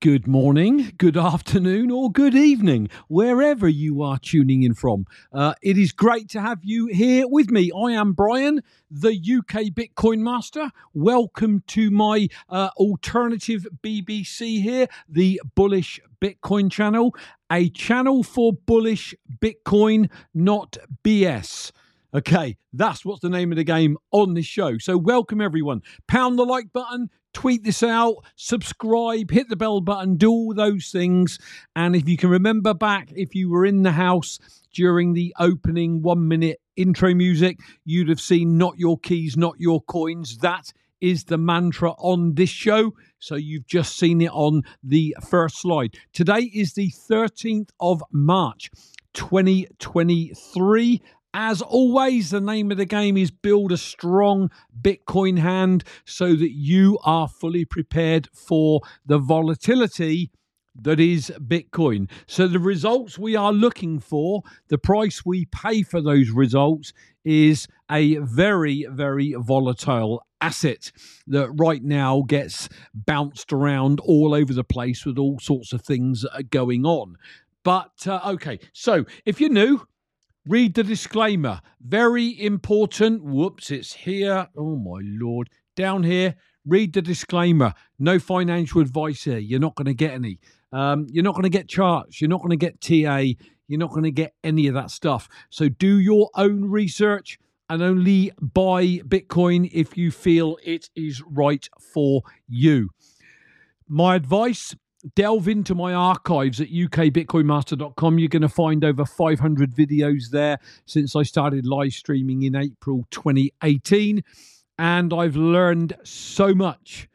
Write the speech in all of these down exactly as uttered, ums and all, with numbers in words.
Good morning, good afternoon, or good evening, wherever you are tuning in from. Uh, it is great to have you here with me. I am Brian, the U K Bitcoin Master. Welcome to my uh, alternative B B C here, the Bullish Bitcoin Channel, a channel for bullish Bitcoin, not B S. Okay, that's what's the name of the game on this show. So welcome everyone. Pound the like button, tweet this out, subscribe, hit the bell button, do all those things. And if you can remember back, if you were in the house during the opening one minute intro music, you'd have seen not your keys, not your coins. That is the mantra on this show. So you've just seen it on the first slide. Today is the thirteenth of March, twenty twenty-three. As always, the name of the game is build a strong Bitcoin hand so that you are fully prepared for the volatility that is Bitcoin. So the results we are looking for, the price we pay for those results, is a very, very volatile asset that right now gets bounced around all over the place with all sorts of things that are going on. But, uh, okay, so if you're new, read the disclaimer. Very important. Whoops, it's here. Oh, my Lord. Down here, read the disclaimer. No financial advice here. You're not going to get any. Um, you're not going to get charts. You're not going to get T A. You're not going to get any of that stuff. So do your own research and only buy Bitcoin if you feel it is right for you. My advice: delve into my archives at U K bitcoin master dot com. You're going to find over five hundred videos there since I started live streaming in April twenty eighteen. And I've learned so much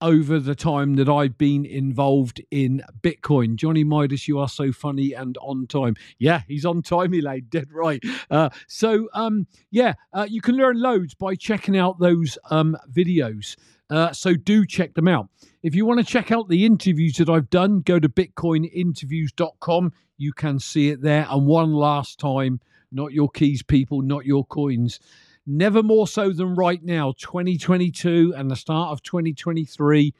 over the time that I've been involved in Bitcoin. Johnny Midas, you are so funny and on time. Yeah, he's on time, Elaine, dead right. Uh, so, um, yeah, uh, you can learn loads by checking out those um, videos. Uh, so do check them out. If you want to check out the interviews that I've done, go to bitcoin interviews dot com. You can see it there. And one last time, not your keys, people, not your coins. Never more so than right now, twenty twenty-two and the start of twenty twenty-three,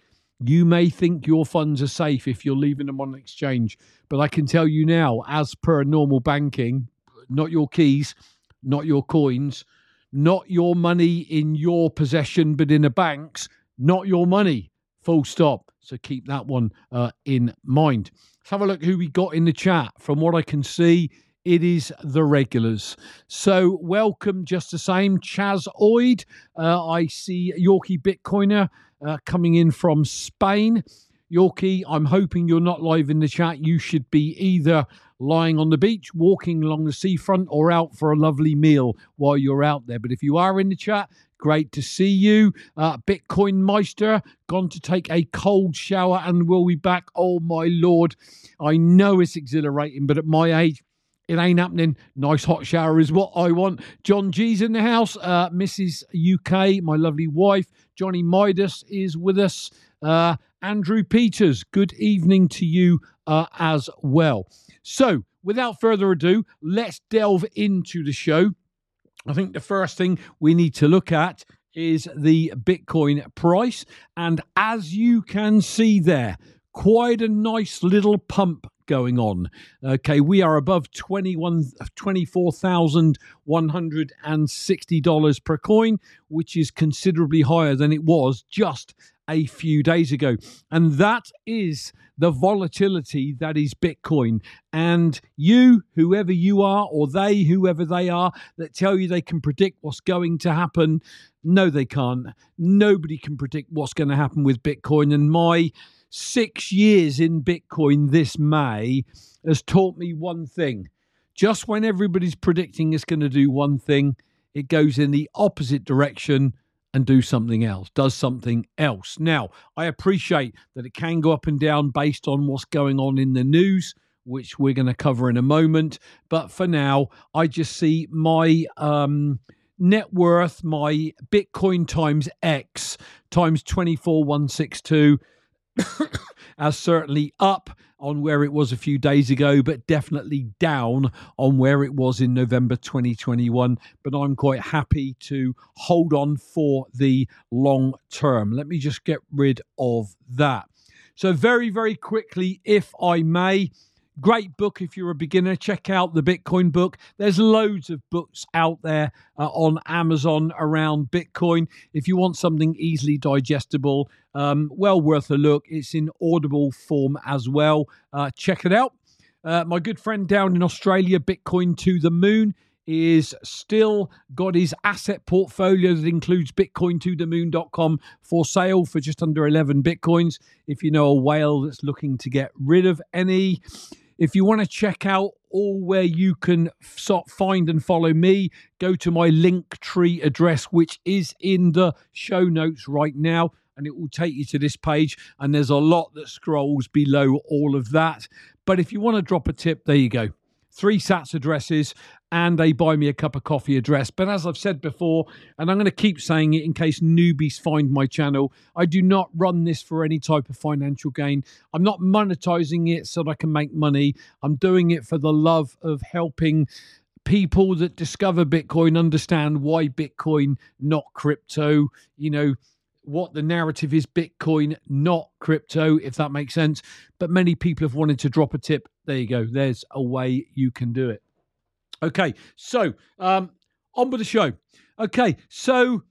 you may think your funds are safe if you're leaving them on exchange. But I can tell you now, as per normal banking, not your keys, not your coins, not your money in your possession, but in a bank's, not your money, full stop. So keep that one uh, in mind. Let's have a look who we got in the chat. From what I can see, it is the regulars. So welcome just the same. Chaz Oyd, uh, I see Yorkie Bitcoiner uh, coming in from Spain. Yorkie, I'm hoping you're not live in the chat. You should be either lying on the beach, walking along the seafront, or out for a lovely meal while you're out there. But if you are in the chat, great to see you. Uh, Bitcoin Meister, gone to take a cold shower and will be back. Oh, my Lord. I know it's exhilarating, but at my age, it ain't happening. Nice hot shower is what I want. John G's in the house. Uh, Missus U K, my lovely wife. Johnny Midas is with us. Uh, Andrew Peters, good evening to you uh, as well. So without further ado, let's delve into the show. I think the first thing we need to look at is the Bitcoin price. And as you can see there, quite a nice little pump going on. Okay, we are above twenty-one, twenty-four thousand one hundred sixty dollars per coin, which is considerably higher than it was just a few days ago. And that is the volatility that is Bitcoin. And you, whoever you are, or they, whoever they are, that tell you they can predict what's going to happen, no, they can't. Nobody can predict what's going to happen with Bitcoin. And my six years in Bitcoin this May has taught me one thing. Just when everybody's predicting it's going to do one thing, it goes in the opposite direction and do something else, does something else. Now, I appreciate that it can go up and down based on what's going on in the news, which we're going to cover in a moment. But for now, I just see my um, net worth, my Bitcoin times X times twenty-four thousand one hundred sixty-two as certainly up on where it was a few days ago, but definitely down on where it was in November twenty twenty-one. But I'm quite happy to hold on for the long term. Let me just get rid of that. So very, very quickly, if I may, great book if you're a beginner. Check out the Bitcoin book. There's loads of books out there uh, on Amazon around Bitcoin. If you want something easily digestible, um, well worth a look. It's in Audible form as well. Uh, check it out. Uh, my good friend down in Australia, Bitcoin to the Moon, is still got his asset portfolio that includes bitcoin to the moon dot com for sale for just under eleven bitcoins. If you know a whale that's looking to get rid of any. If you want to check out all where you can find and follow me, go to my Linktree address, which is in the show notes right now, and it will take you to this page. And there's a lot that scrolls below all of that. But if you want to drop a tip, there you go. Three sats addresses and a buy me a cup of coffee address. But as I've said before, and I'm going to keep saying it in case newbies find my channel, I do not run this for any type of financial gain. I'm not monetizing it so that I can make money. I'm doing it for the love of helping people that discover Bitcoin understand why Bitcoin, not crypto, you know, what the narrative is, Bitcoin, not crypto, if that makes sense. But many people have wanted to drop a tip. There you go. There's a way you can do it. Okay, so um, on with the show. Okay, so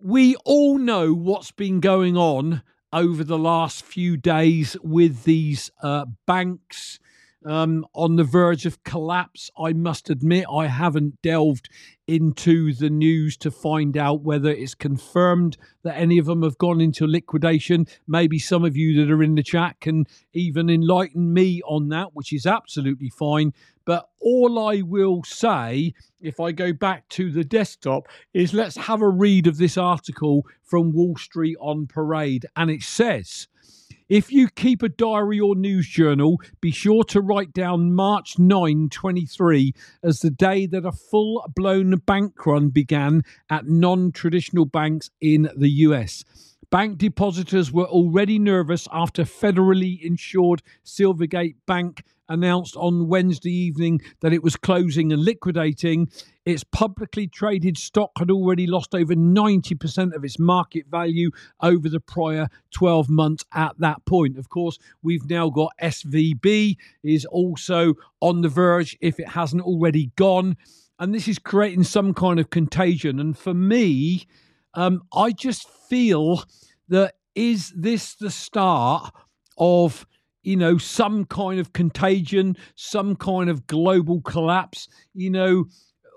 we all know what's been going on over the last few days with these uh, banks um, on the verge of collapse. I must admit, I haven't delved into the news to find out whether it's confirmed that any of them have gone into liquidation. Maybe some of you that are in the chat can even enlighten me on that, which is absolutely fine. But all I will say, if I go back to the desktop, is let's have a read of this article from Wall Street on Parade. And it says, if you keep a diary or news journal, be sure to write down March ninth, twenty-three as the day that a full-blown bank run began at non-traditional banks in the U S. Bank depositors were already nervous after federally insured Silvergate Bank announced on Wednesday evening that it was closing and liquidating. Its publicly traded stock had already lost over ninety percent of its market value over the prior twelve months at that point. Of course, we've now got S V B is also on the verge if it hasn't already gone. And this is creating some kind of contagion. And for me, um, I just feel that is this the start of, you know, some kind of contagion, some kind of global collapse? You know,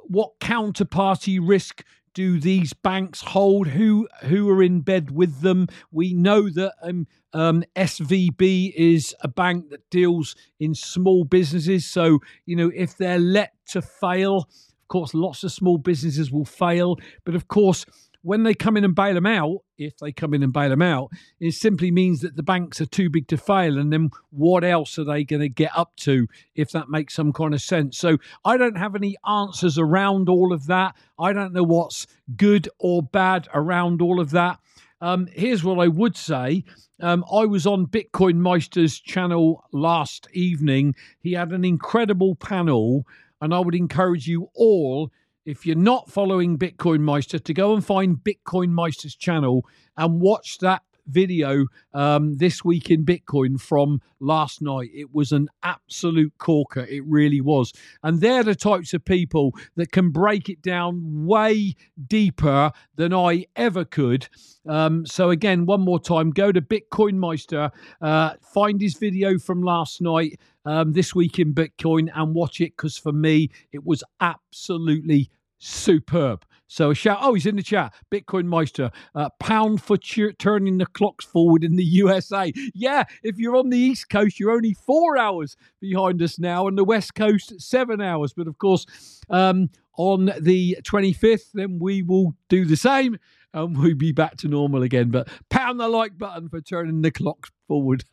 what counterparty risk do these banks hold? Who who are in bed with them? We know that um, um, S V B is a bank that deals in small businesses. So, you know, if they're let to fail, of course, lots of small businesses will fail. But of course, when they come in and bail them out, if they come in and bail them out, it simply means that the banks are too big to fail. And then what else are they going to get up to, if that makes some kind of sense? So I don't have any answers around all of that. I don't know what's good or bad around all of that. Um, here's what I would say. Um, I was on Bitcoin Meister's channel last evening. He had an incredible panel, and I would encourage you all, if you're not following Bitcoin Meister, to go and find Bitcoin Meister's channel and watch that video um, This Week in Bitcoin from last night. It was an absolute corker. It really was. And they're the types of people that can break it down way deeper than I ever could. Um, so again, one more time, go to Bitcoin Meister, uh, find his video from last night, um, This Week in Bitcoin, and watch it, because for me, it was absolutely superb. So a shout, oh, he's in the chat, Bitcoin Meister, uh, pound for turning the clocks forward in the U S A. Yeah, if you're on the East Coast, you're only four hours behind us now, and the West Coast, seven hours. But of course, um, on the twenty-fifth, then we will do the same, and we'll be back to normal again. But pound the like button for turning the clocks forward.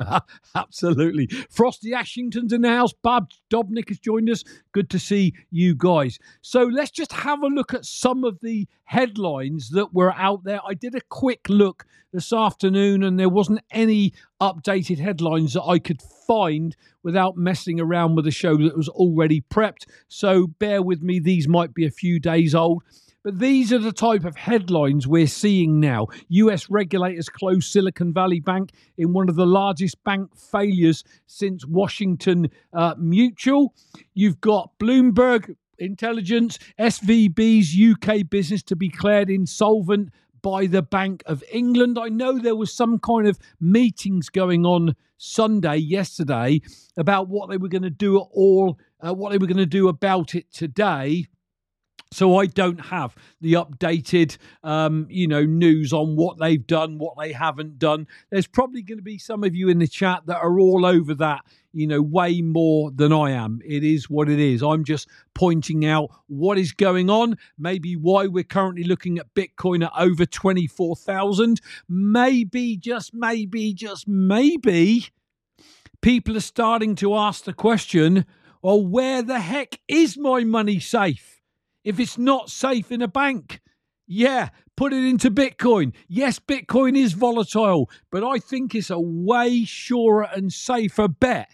Absolutely. Frosty Ashington's in the house. Bob Dobnik has joined us. Good to see you guys. So let's just have a look at some of the headlines that were out there. I did a quick look this afternoon, and there wasn't any updated headlines that I could find without messing around with a show that was already prepped. So bear with me. These might be a few days old. But these are the type of headlines we're seeing now. U S regulators close Silicon Valley Bank in one of the largest bank failures since Washington uh, Mutual. You've got Bloomberg Intelligence, S V B's U K business to be declared insolvent by the Bank of England. I know there was some kind of meetings going on Sunday, yesterday, about what they were going to do at all, uh, what they were going to do about it today. So I don't have the updated, um, you know, news on what they've done, what they haven't done. There's probably going to be some of you in the chat that are all over that, you know, way more than I am. It is what it is. I'm just pointing out what is going on, maybe why we're currently looking at Bitcoin at over twenty-four thousand. Maybe, just maybe, just maybe, people are starting to ask the question, well, where the heck is my money safe? If it's not safe in a bank, yeah, put it into Bitcoin. Yes, Bitcoin is volatile, but I think it's a way surer and safer bet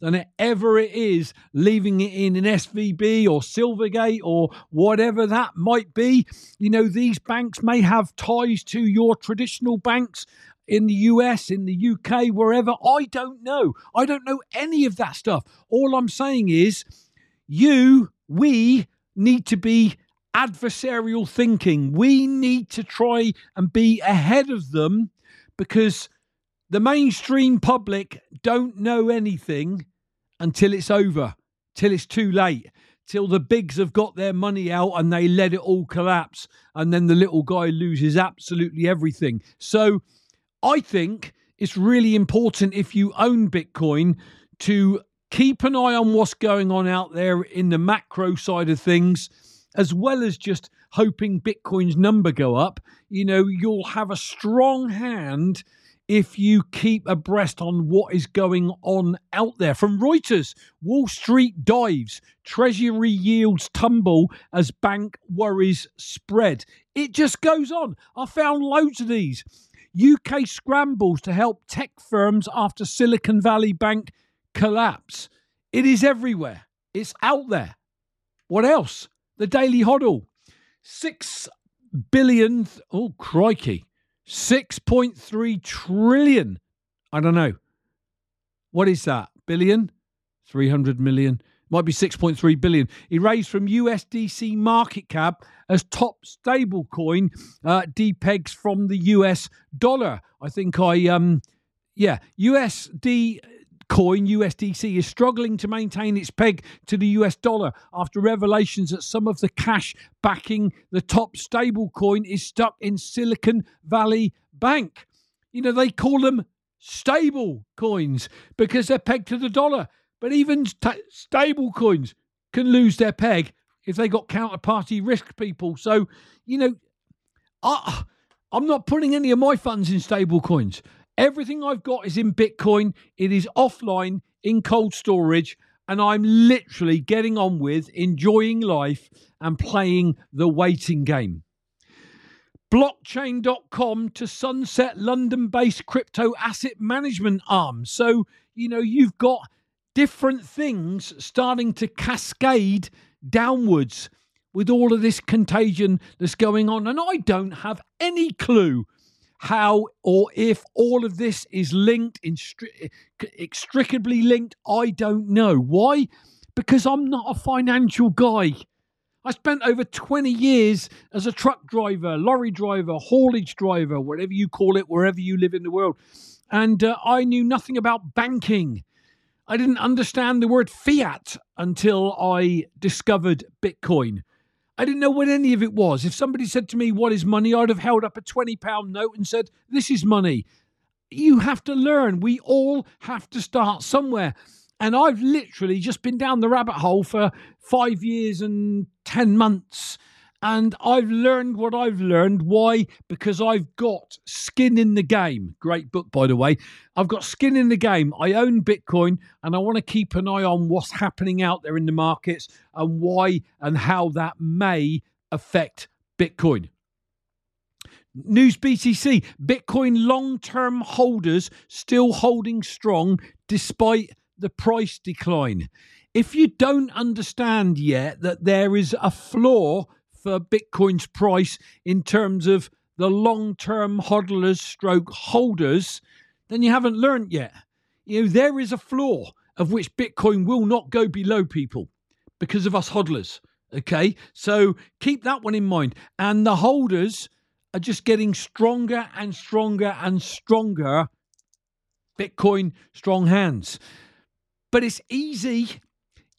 than ever it is leaving it in an S V B or Silvergate or whatever that might be. You know, these banks may have ties to your traditional banks in the U S, in the U K, wherever. I don't know. I don't know any of that stuff. All I'm saying is you, we... need to be adversarial thinking. We need to try and be ahead of them because the mainstream public don't know anything until it's over, till it's too late, till the bigs have got their money out and they let it all collapse and then the little guy loses absolutely everything. So I think it's really important if you own Bitcoin to keep an eye on what's going on out there in the macro side of things, as well as just hoping Bitcoin's number go up. You know, you'll have a strong hand if you keep abreast on what is going on out there. From Reuters, Wall Street dives, Treasury yields tumble as bank worries spread. It just goes on. I found loads of these. U K scrambles to help tech firms after Silicon Valley Bank collapse. It is everywhere. It's out there. What else? The Daily Hodl. Six billion. Oh, crikey. six point three trillion. I don't know. What is that? Billion? three hundred million. Might be six point three billion. Erased from U S D C market cap as top stablecoin uh, depegs from the U S dollar. I think I, um, yeah, U S D. Coin U S D C is struggling to maintain its peg to the U S dollar after revelations that some of the cash backing the top stable coin is stuck in Silicon Valley Bank. You know, they call them stable coins because they're pegged to the dollar. But even t- stable coins can lose their peg if they got counterparty risk people. So, you know, I, I'm not putting any of my funds in stable coins. Everything I've got is in Bitcoin. It is offline in cold storage, and I'm literally getting on with enjoying life and playing the waiting game. blockchain dot com to sunset London-based crypto asset management arm. So, you know, you've got different things starting to cascade downwards with all of this contagion that's going on, and I don't have any clue how or if all of this is linked, inextricably linked. I don't know. Why? Because I'm not a financial guy. I spent over twenty years as a truck driver, lorry driver, haulage driver, whatever you call it, wherever you live in the world. And uh, I knew nothing about banking. I didn't understand the word fiat until I discovered Bitcoin. I didn't know what any of it was. If somebody said to me, what is money? I'd have held up a twenty pound note and said, this is money. You have to learn. We all have to start somewhere. And I've literally just been down the rabbit hole for five years and ten months. And I've learned what I've learned. Why? Because I've got skin in the game. Great book, by the way. I've got skin in the game. I own Bitcoin, and I want to keep an eye on what's happening out there in the markets and why and how that may affect Bitcoin. News B T C, Bitcoin long-term holders still holding strong despite the price decline. If you don't understand yet that there is a floor uh, Bitcoin's price in terms of the long-term hodlers stroke holders, then you haven't learned yet. You know, there is a floor of which Bitcoin will not go below, people, because of us hodlers. Okay, so keep that one in mind. And the holders are just getting stronger and stronger and stronger. Bitcoin, strong hands. But it's easy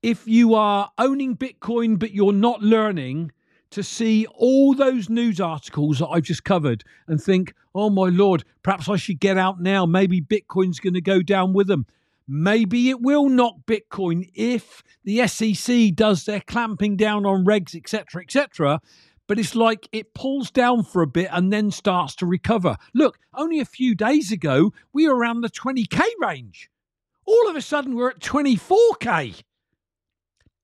if you are owning Bitcoin, but you're not learning, to see all those news articles that I've just covered and think, oh my Lord, perhaps I should get out now. Maybe Bitcoin's going to go down with them. Maybe it will knock Bitcoin if the S E C does their clamping down on regs, et cetera, et cetera. But it's like it pulls down for a bit and then starts to recover. Look, only a few days ago, we were around the twenty K range. All of a sudden, we're at twenty-four K.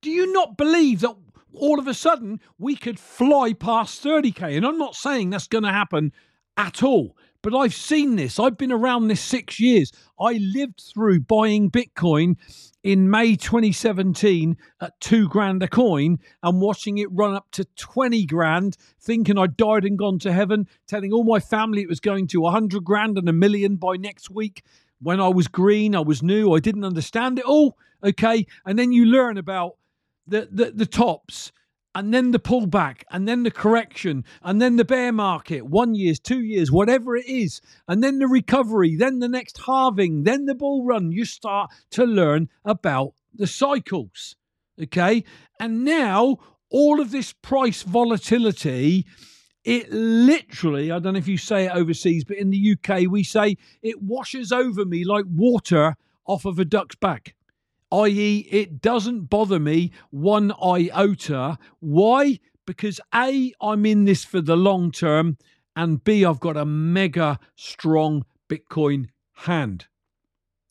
Do you not believe that all of a sudden we could fly past thirty K? And I'm not saying that's going to happen at all. But I've seen this. I've been around this six years. I lived through buying Bitcoin in May twenty seventeen at two grand a coin and watching it run up to twenty grand, thinking I died and gone to heaven, telling all my family it was going to a hundred grand and a million by next week. When I was green, I was new. I didn't understand it all. Okay. And then you learn about the, the, the tops. And then the pullback, and then the correction, and then the bear market, one years, two years, whatever it is, and then the recovery, then the next halving, then the bull run. You start to learn about the cycles, okay? And now all of this price volatility, it literally, I don't know if you say it overseas, but in the U K, we say it washes over me like water off of a duck's back. that is, it doesn't bother me one iota. Why? Because A, I'm in this for the long term, and B, I've got a mega strong Bitcoin hand.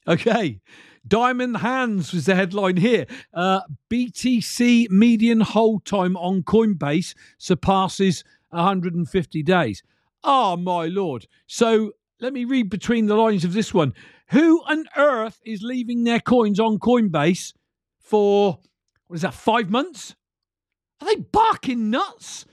Okay, Diamond Hands was the headline here. Uh, B T C median hold time on Coinbase surpasses one hundred fifty days. Oh, my Lord. So let me read between the lines of this one. Who on earth is leaving their coins on Coinbase for, what is that, five months? Are they barking nuts?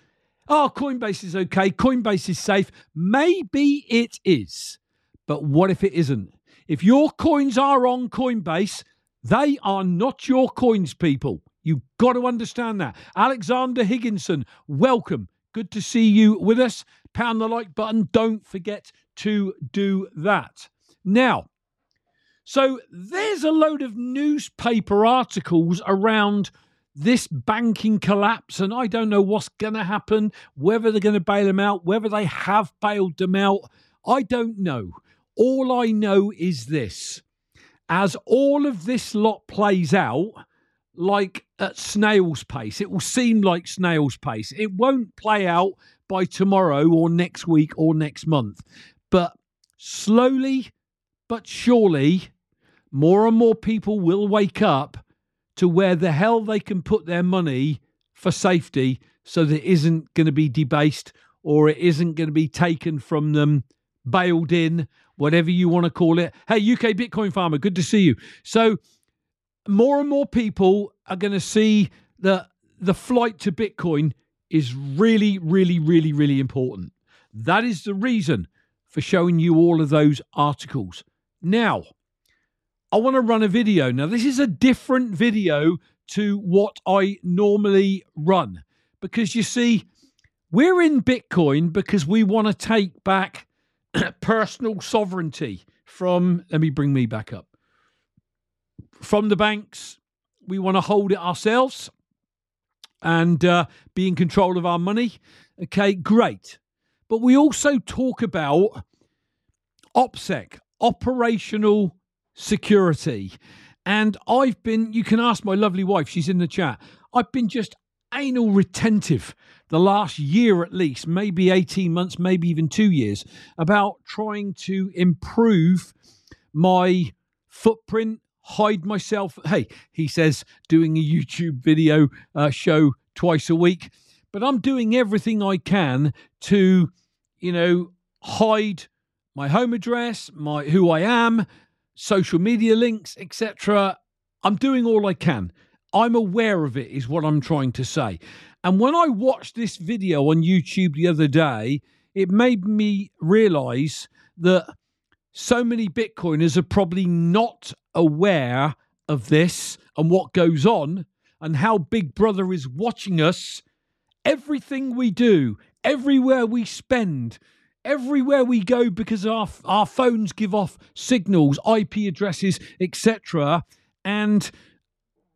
Oh, Coinbase is okay. Coinbase is safe. Maybe it is. But what if it isn't? If your coins are on Coinbase, they are not your coins, people. You've got to understand that. Alexander Higginson, welcome. Good to see you with us. Pound the like button. Don't forget to do that. Now, so there's a load of newspaper articles around this banking collapse, and I don't know what's going to happen, whether they're going to bail them out, whether they have bailed them out. I don't know. All I know is this. As all of this lot plays out, like at snail's pace, it will seem like snail's pace. It won't play out by tomorrow or next week or next month. But slowly but surely, more and more people will wake up to where the hell they can put their money for safety so that it isn't going to be debased or it isn't going to be taken from them, bailed in, whatever you want to call it. Hey, U K Bitcoin Farmer, good to see you. So more and more people are going to see that the flight to Bitcoin is really, really, really, really important. That is the reason for showing you all of those articles. Now, I want to run a video. Now, this is a different video to what I normally run because, you see, we're in Bitcoin because we want to take back personal sovereignty from, let me bring me back up, from the banks. We want to hold it ourselves and uh, be in control of our money. Okay, great. But we also talk about OPSEC, operational security. And I've been, you can ask my lovely wife, she's in the chat, I've been just anal retentive the last year at least, maybe eighteen months, maybe even two years, about trying to improve my footprint, hide myself. Hey, he says, doing a YouTube video uh, show twice a week. But I'm doing everything I can to, you know, hide my home address, my who I am, social media links, et cetera. I'm doing all I can. I'm aware of it is what I'm trying to say. And when I watched this video on YouTube the other day, it made me realize that so many Bitcoiners are probably not aware of this and what goes on and how Big Brother is watching us. Everything we do, everywhere we spend, everywhere we go, because our, our phones give off signals, I P addresses, et cetera. And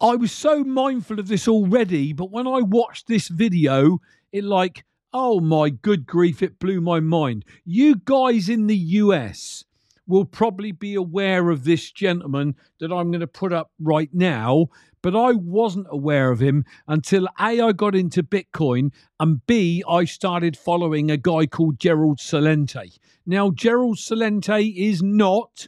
I was so mindful of this already, but when I watched this video, it like, oh my good grief, it blew my mind. You guys in the U S will probably be aware of this gentleman that I'm going to put up right now, but I wasn't aware of him until A, I got into Bitcoin, and B, I started following a guy called Gerald Celente. Now, Gerald Celente is not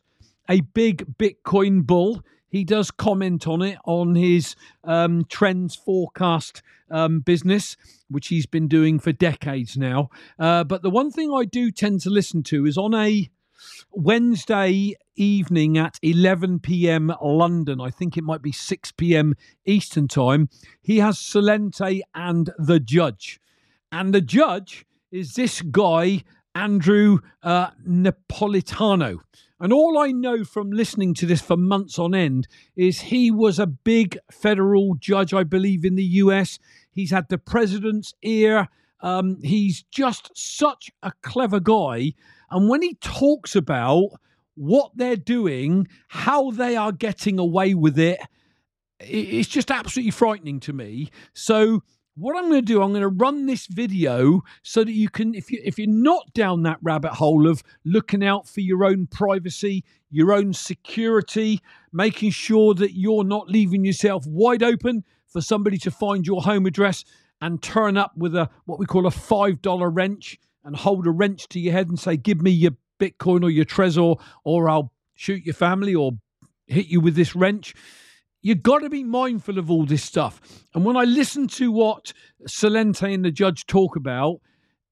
a big Bitcoin bull. He does comment on it on his um, trends forecast um, business, which he's been doing for decades now. Uh, but the one thing I do tend to listen to is on a Wednesday evening at eleven p m London, I think it might be six p m Eastern time, he has Celente and the Judge. And the Judge is this guy, Andrew uh, Napolitano. And all I know from listening to this for months on end is he was a big federal judge, I believe, in the U S. He's had the president's ear. Um, he's just such a clever guy. And when he talks about what they're doing, how they are getting away with it, it's just absolutely frightening to me. So what I'm going to do, I'm going to run this video so that you can, if, you, if you're not down that rabbit hole of looking out for your own privacy, your own security, making sure that you're not leaving yourself wide open for somebody to find your home address and turn up with a what we call a five dollar wrench and hold a wrench to your head and say, give me your Bitcoin or your Trezor or I'll shoot your family or hit you with this wrench. You've got to be mindful of all this stuff. And when I listen to what Celente and the Judge talk about,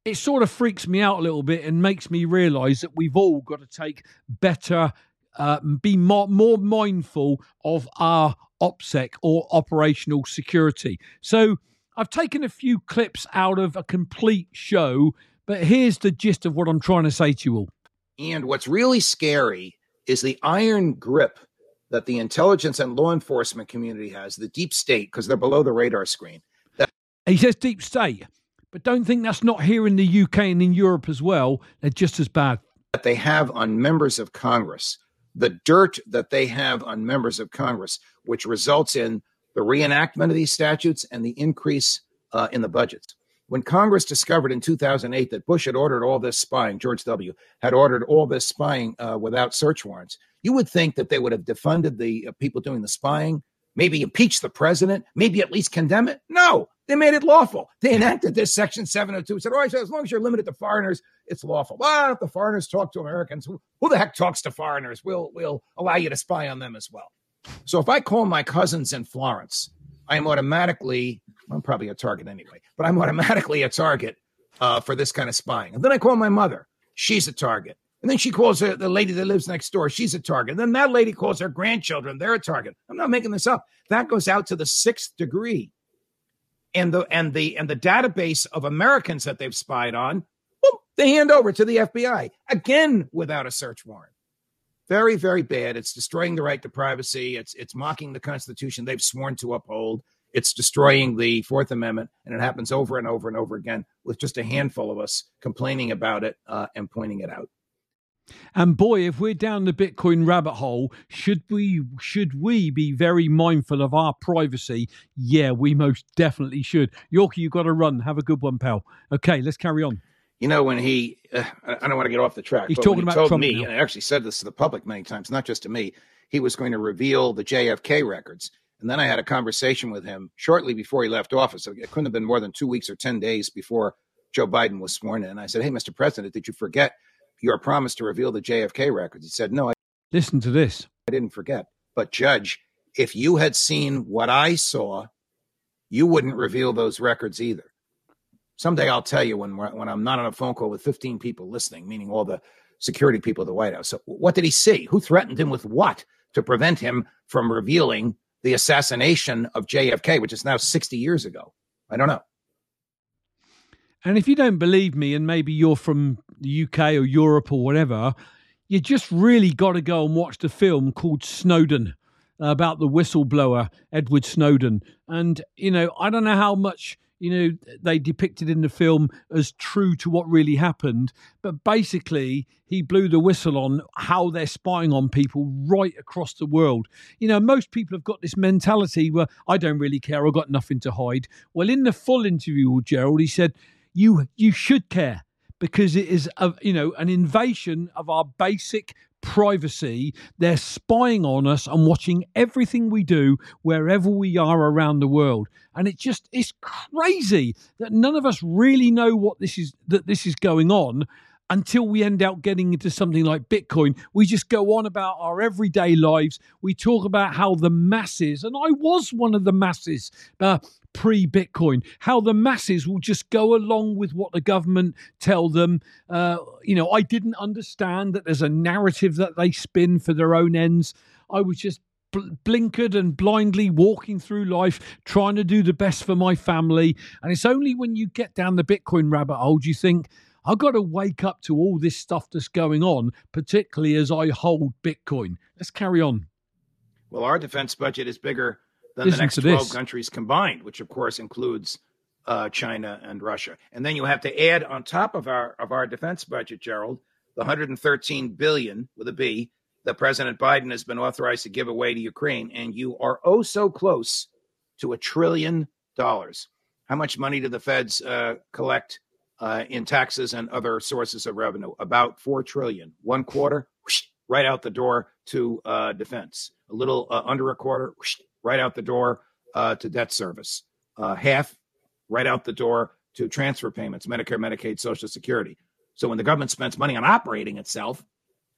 it sort of freaks me out a little bit and makes me realize that we've all got to take better, uh, be more, more mindful of our OPSEC or operational security. So I've taken a few clips out of a complete show, but here's the gist of what I'm trying to say to you all. And what's really scary is the iron grip that the intelligence and law enforcement community has, the deep state, because they're below the radar screen. That he says deep state, but don't think that's not here in the U K and in Europe as well. They're just as bad. That they have on members of Congress, the dirt that they have on members of Congress, which results in the reenactment of these statutes and the increase uh, in the budgets. When Congress discovered in two thousand eight that Bush had ordered all this spying, George W. had ordered all this spying uh, without search warrants, you would think that they would have defunded the uh, people doing the spying, maybe impeach the president, maybe at least condemn it. No, they made it lawful. They enacted this Section seven oh two. Said, all right, so as long as you're limited to foreigners, it's lawful. Well, if the foreigners talk to Americans, who, who the heck talks to foreigners? We'll, we'll allow you to spy on them as well. So if I call my cousins in Florence, I am automatically, I'm probably a target anyway, but I'm automatically a target uh, for this kind of spying. And then I call my mother. She's a target. And then she calls her, the lady that lives next door. She's a target. And then that lady calls her grandchildren. They're a target. I'm not making this up. That goes out to the sixth degree. And the, and the, and the database of Americans that they've spied on, whoop, they hand over to the F B I, again without a search warrant. Very, very bad. It's destroying the right to privacy. It's it's mocking the Constitution they've sworn to uphold. It's destroying the Fourth Amendment, and it happens over and over and over again with just a handful of us complaining about it uh, and pointing it out. And boy, if we're down the Bitcoin rabbit hole, should we should we be very mindful of our privacy? Yeah, we most definitely should. Yorkie, you got to run. Have a good one, pal. Okay, let's carry on. You know, when he, uh, I don't want to get off the track, He's but talking he about told Trump me, now. And I actually said this to the public many times, not just to me, he was going to reveal the J F K records. And then I had a conversation with him shortly before he left office. It couldn't have been more than two weeks or ten days before Joe Biden was sworn in. And I said, hey, Mister President, did you forget your promise to reveal the J F K records? He said, no, I listen to this. I didn't forget. But Judge, if you had seen what I saw, you wouldn't reveal those records either. Someday I'll tell you when when I'm not on a phone call with fifteen people listening, meaning all the security people at the White House. So what did he see? Who threatened him with what to prevent him from revealing the assassination of J F K, which is now sixty years ago. I don't know. And if you don't believe me, and maybe you're from the U K or Europe or whatever, you just really got to go and watch the film called Snowden, about the whistleblower, Edward Snowden. And, you know, I don't know how much, you know, they depicted in the film as true to what really happened. But basically, he blew the whistle on how they're spying on people right across the world. You know, most people have got this mentality where I don't really care. I've got nothing to hide. Well, in the full interview with Gerald, he said, you you should care, because it is, a, you know, an invasion of our basic privacy. They're spying on us and watching everything we do wherever we are around the world. And it just is crazy that none of us really know what this is, that this is going on, until we end up getting into something like Bitcoin. We just go on about our everyday lives. We talk about how the masses, and I was one of the masses uh, pre-Bitcoin, how the masses will just go along with what the government tell them. Uh, you know, I didn't understand that there's a narrative that they spin for their own ends. I was just bl- blinkered and blindly walking through life, trying to do the best for my family. And it's only when you get down the Bitcoin rabbit hole, do you think, I've got to wake up to all this stuff that's going on, particularly as I hold Bitcoin. Let's carry on. Well, our defense budget is bigger than Listen the next twelve this. countries combined, which, of course, includes uh, China and Russia. And then you have to add on top of our of our defense budget, Gerald, the one hundred thirteen billion dollars with a B that President Biden has been authorized to give away to Ukraine. And you are oh so close to a trillion dollars. How much money do the feds uh, collect Uh, in taxes and other sources of revenue? About four trillion dollars, one quarter, whoosh, right out the door to uh, defense. A little uh, under a quarter, whoosh, right out the door uh, to debt service. Uh, half, right out the door to transfer payments, Medicare, Medicaid, Social Security. So when the government spends money on operating itself,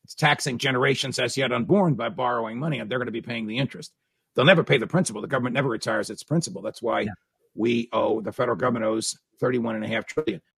it's taxing generations as yet unborn by borrowing money, and they're going to be paying the interest. They'll never pay the principal. The government never retires its principal. That's why yeah. we owe, the federal government owes thirty-one point five trillion dollars.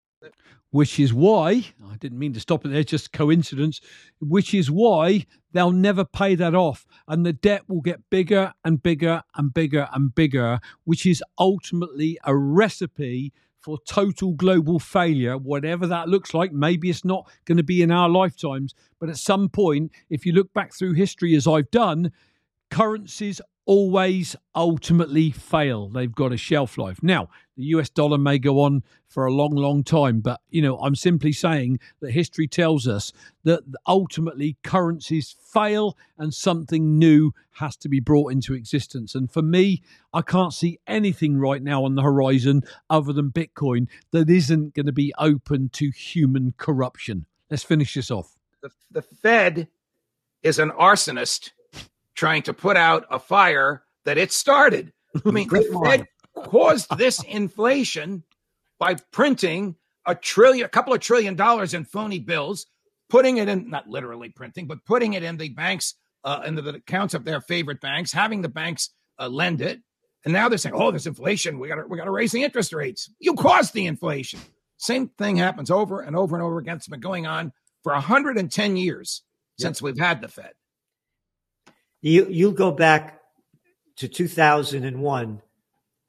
Which is why, I didn't mean to stop it there, just coincidence, which is why they'll never pay that off. And the debt will get bigger and bigger and bigger and bigger, which is ultimately a recipe for total global failure, whatever that looks like. Maybe it's not going to be in our lifetimes, but at some point, if you look back through history as I've done, currencies always ultimately fail. They've got a shelf life. Now, the U S dollar may go on for a long, long time, but, you know, I'm simply saying that history tells us that ultimately currencies fail and something new has to be brought into existence. And for me, I can't see anything right now on the horizon other than Bitcoin that isn't going to be open to human corruption. Let's finish this off. The, the Fed is an arsonist trying to put out a fire that it started. I mean, the Fed caused this inflation by printing a trillion, a couple of trillion dollars in phony bills, putting it in, not literally printing, but putting it in the banks, uh, in the accounts of their favorite banks, having the banks uh, lend it. And now they're saying, oh, there's inflation. We got we got to raise the interest rates. You caused the inflation. Same thing happens over and over and over again. It's been going on for one hundred ten years yeah. since we've had the Fed. You, you go back to two thousand one,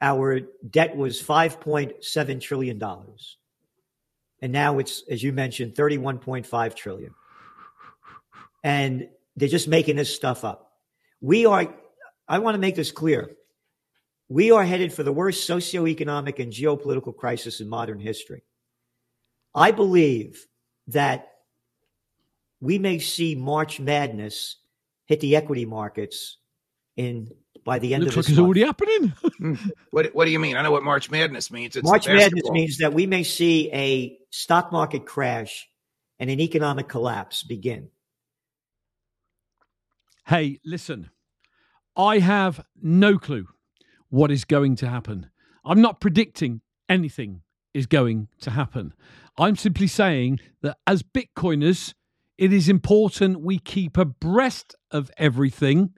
our debt was five point seven trillion dollars. And now it's, as you mentioned, thirty-one point five trillion dollars. And they're just making this stuff up. We are, I want to make this clear. We are headed for the worst socioeconomic and geopolitical crisis in modern history. I believe that we may see March Madness hit the equity markets in by the end Looks of this like it's month. Already happening. what, what do you mean? I know what March Madness means. It's March Madness means that we may see a stock market crash and an economic collapse begin. Hey, listen, I have no clue what is going to happen. I'm not predicting anything is going to happen. I'm simply saying that as Bitcoiners, it is important we keep abreast of everything,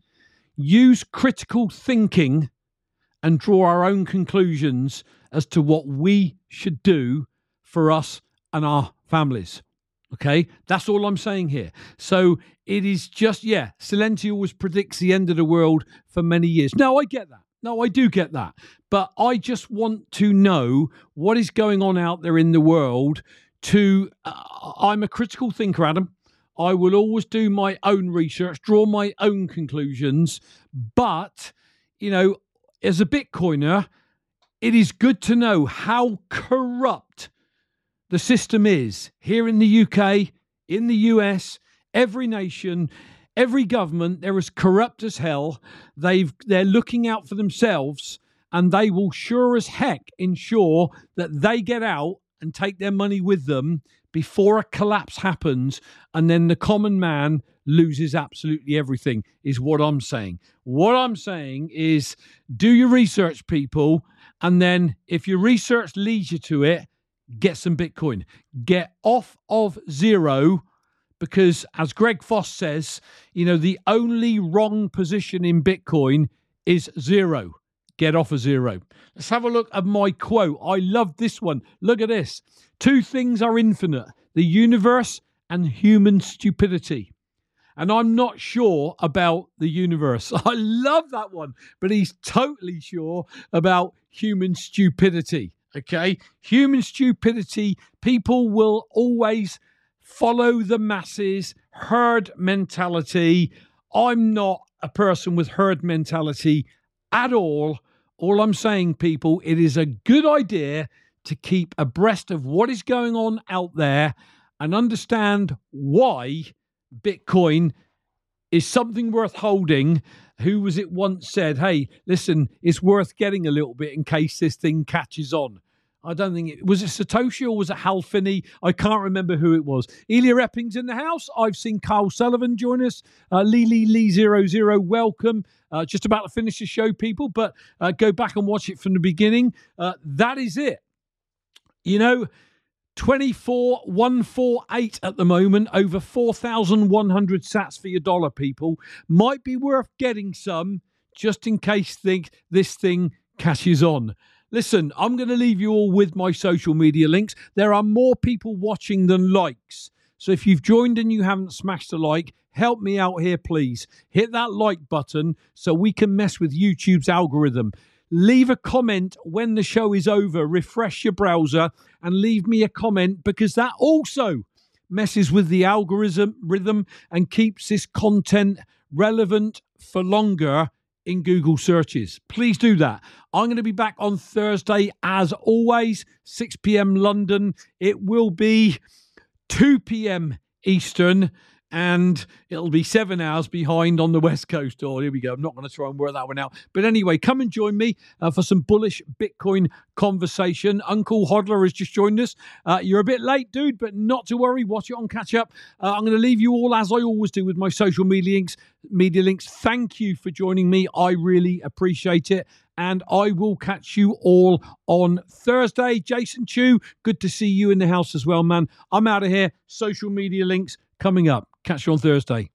use critical thinking, and draw our own conclusions as to what we should do for us and our families. Okay, that's all I'm saying here. So it is just, yeah, Celente always predicts the end of the world for many years. No, I get that. No, I do get that. But I just want to know what is going on out there in the world to, uh, I'm a critical thinker, Adam. I will always do my own research, draw my own conclusions. But, you know, as a Bitcoiner, it is good to know how corrupt the system is here in the U K, in the U S, every nation, every government. They're as corrupt as hell. They've, they're looking out for themselves, and they will sure as heck ensure that they get out and take their money with them before a collapse happens. And then the common man loses absolutely everything, is what I'm saying. What I'm saying is, do your research, people. And then if your research leads you to it, get some Bitcoin. Get off of zero, because as Greg Foss says, you know, the only wrong position in Bitcoin is zero. Get off of zero. Let's have a look at my quote. I love this one. Look at this. Two things are infinite, the universe and human stupidity. And I'm not sure about the universe. I love that one. But he's totally sure about human stupidity. Okay, human stupidity, people will always follow the masses, herd mentality. I'm not a person with herd mentality at all. All I'm saying, people, it is a good idea to keep abreast of what is going on out there and understand why Bitcoin is something worth holding. Who was it once said, hey, listen, it's worth getting a little bit in case this thing catches on. I don't think it was it Satoshi or was it Hal Finney? I can't remember who it was. Elia Epping's in the house. I've seen Carl Sullivan join us. Uh, Lee Lee Lee zero zero, welcome. Uh, just about to finish the show, people, but uh, go back and watch it from the beginning. Uh, that is it. You know, twenty-four one forty-eight at the moment, over four thousand one hundred sats for your dollar, people. Might be worth getting some just in case think this thing catches on. Listen, I'm going to leave you all with my social media links. There are more people watching than likes. So if you've joined and you haven't smashed the like, help me out here, please. Hit that like button so we can mess with YouTube's algorithm. Leave a comment when the show is over. Refresh your browser and leave me a comment, because that also messes with the algorithm rhythm and keeps this content relevant for longer in Google searches. Please do that. I'm going to be back on Thursday, as always, six p m London. It will be two p m Eastern, and it'll be seven hours behind on the West Coast. Oh, here we go. I'm not going to try and work that one out. But anyway, come and join me uh, for some bullish Bitcoin conversation. Uncle Hodler has just joined us. Uh, you're a bit late, dude, but not to worry. Watch it on catch up. Uh, I'm going to leave you all, as I always do, with my social media links. Media links. Thank you for joining me. I really appreciate it. And I will catch you all on Thursday. Jason Chu, good to see you in the house as well, man. I'm out of here. Social media links coming up. Catch you on Thursday.